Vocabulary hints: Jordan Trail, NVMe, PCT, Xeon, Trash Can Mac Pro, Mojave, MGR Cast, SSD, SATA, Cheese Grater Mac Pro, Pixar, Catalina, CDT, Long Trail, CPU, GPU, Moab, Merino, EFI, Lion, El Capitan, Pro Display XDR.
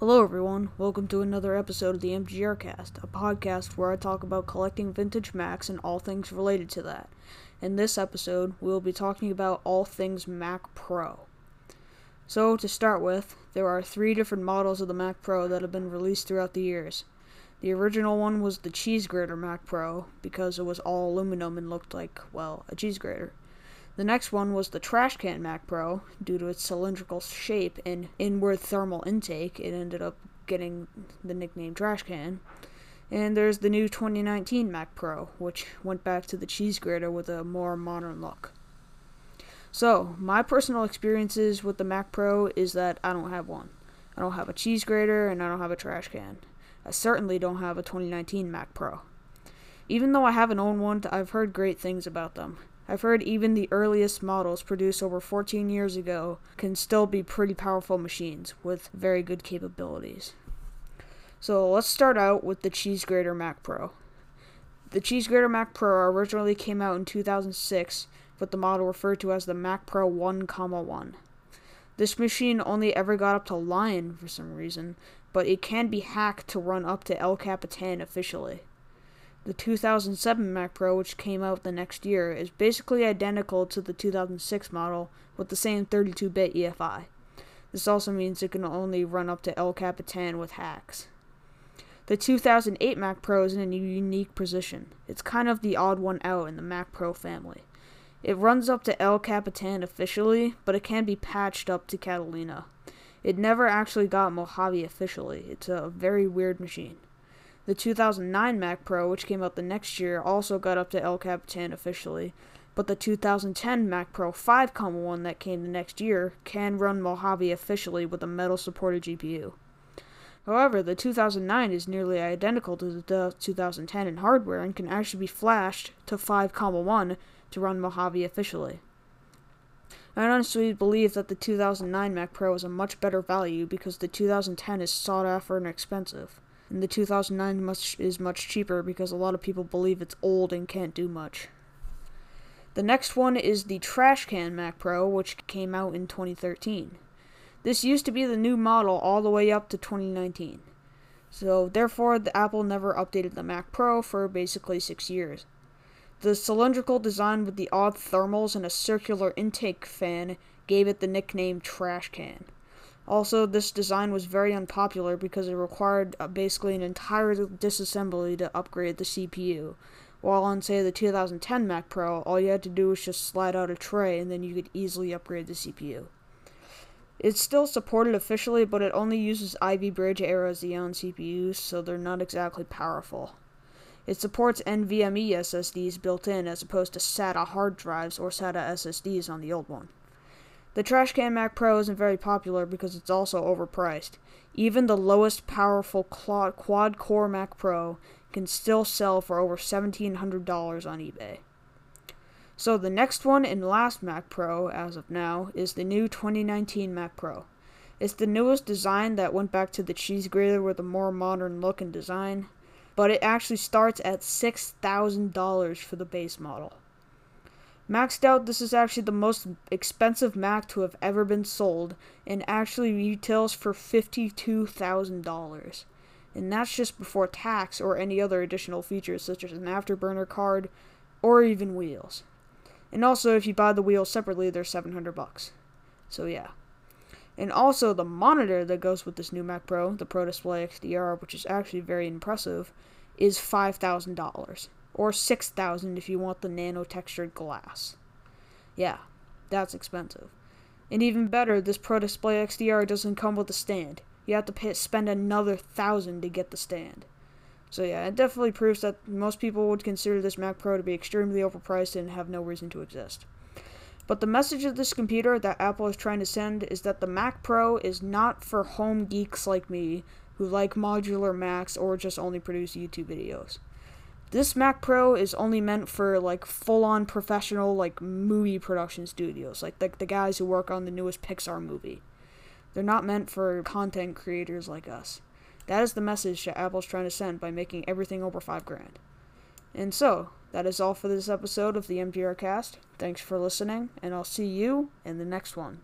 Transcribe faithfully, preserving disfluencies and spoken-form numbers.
Hello everyone, welcome to another episode of the M G R Cast, a podcast where I talk about collecting vintage Macs and all things related to that. In this episode, we'll be talking about all things Mac Pro. So, to start with, there are three different models of the Mac Pro that have been released throughout the years. The original one was the Cheese Grater Mac Pro, because it was all aluminum and looked like, well, a cheese grater. The next one was the Trash Can Mac Pro. Due to its cylindrical shape and inward thermal intake, it ended up getting the nickname Trash Can. And there's the new twenty nineteen Mac Pro, which went back to the cheese grater with a more modern look. So, my personal experiences with the Mac Pro is that I don't have one. I don't have a cheese grater, and I don't have a trash can. I certainly don't have a twenty nineteen Mac Pro. Even though I haven't owned one, I've heard great things about them. I've heard even the earliest models produced over fourteen years ago can still be pretty powerful machines with very good capabilities. So let's start out with the Cheese Grater Mac Pro. The Cheese Grater Mac Pro originally came out in two thousand six with the model referred to as the Mac Pro one comma one. This machine only ever got up to Lion for some reason, but it can be hacked to run up to El Capitan officially. The two thousand seven Mac Pro, which came out the next year, is basically identical to the two thousand six model with the same thirty-two bit E F I. This also means it can only run up to El Capitan with hacks. The two thousand eight Mac Pro is in a unique position. It's kind of the odd one out in the Mac Pro family. It runs up to El Capitan officially, but it can be patched up to Catalina. It never actually got Mojave officially. It's a very weird machine. The two thousand nine Mac Pro, which came out the next year, also got up to El Capitan officially, but the two thousand ten Mac Pro five comma one that came the next year can run Mojave officially with a metal-supported G P U. However, the two thousand nine is nearly identical to the two thousand ten in hardware and can actually be flashed to five comma one to run Mojave officially. I honestly believe that the two thousand nine Mac Pro is a much better value because the two thousand ten is sought after and expensive. And the two thousand nine much, is much cheaper because a lot of people believe it's old and can't do much. The next one is the Trash Can Mac Pro, which came out in twenty thirteen. This used to be the new model all the way up to twenty nineteen. So, therefore, the Apple never updated the Mac Pro for basically six years. The cylindrical design with the odd thermals and a circular intake fan gave it the nickname Trash Can. Also, this design was very unpopular because it required uh, basically an entire disassembly to upgrade the C P U. While on, say, the two thousand ten Mac Pro, all you had to do was just slide out a tray and then you could easily upgrade the C P U. It's still supported officially, but it only uses Ivy Bridge Xeon C P Us, so they're not exactly powerful. It supports NVMe S S Ds built in as opposed to SATA hard drives or SATA S S Ds on the old one. The Trash Can Mac Pro isn't very popular because it's also overpriced. Even the lowest powerful quad-core Mac Pro can still sell for over seventeen hundred dollars on eBay. So the next one and last Mac Pro, as of now, is the new twenty nineteen Mac Pro. It's the newest design that went back to the cheese grater with a more modern look and design, but it actually starts at six thousand dollars for the base model. Maxed out, this is actually the most expensive Mac to have ever been sold, and actually retails for fifty-two thousand dollars. And that's just before tax or any other additional features such as an afterburner card, or even wheels. And also, if you buy the wheels separately, they're seven hundred bucks. So yeah. And also, the monitor that goes with this new Mac Pro, the Pro Display X D R, which is actually very impressive, is five thousand dollars. Or six thousand dollars if you want the nano-textured glass. Yeah, that's expensive. And even better, this Pro Display X D R doesn't come with a stand. You have to pay, spend another one thousand dollars to get the stand. So yeah, it definitely proves that most people would consider this Mac Pro to be extremely overpriced and have no reason to exist. But the message of this computer that Apple is trying to send is that the Mac Pro is not for home geeks like me, who like modular Macs or just only produce YouTube videos. This Mac Pro is only meant for, like, full-on professional, like, movie production studios. Like, like, the guys who work on the newest Pixar movie. They're not meant for content creators like us. That is the message that Apple's trying to send by making everything over five grand. And so, that is all for this episode of the M G R Cast. Thanks for listening, and I'll see you in the next one.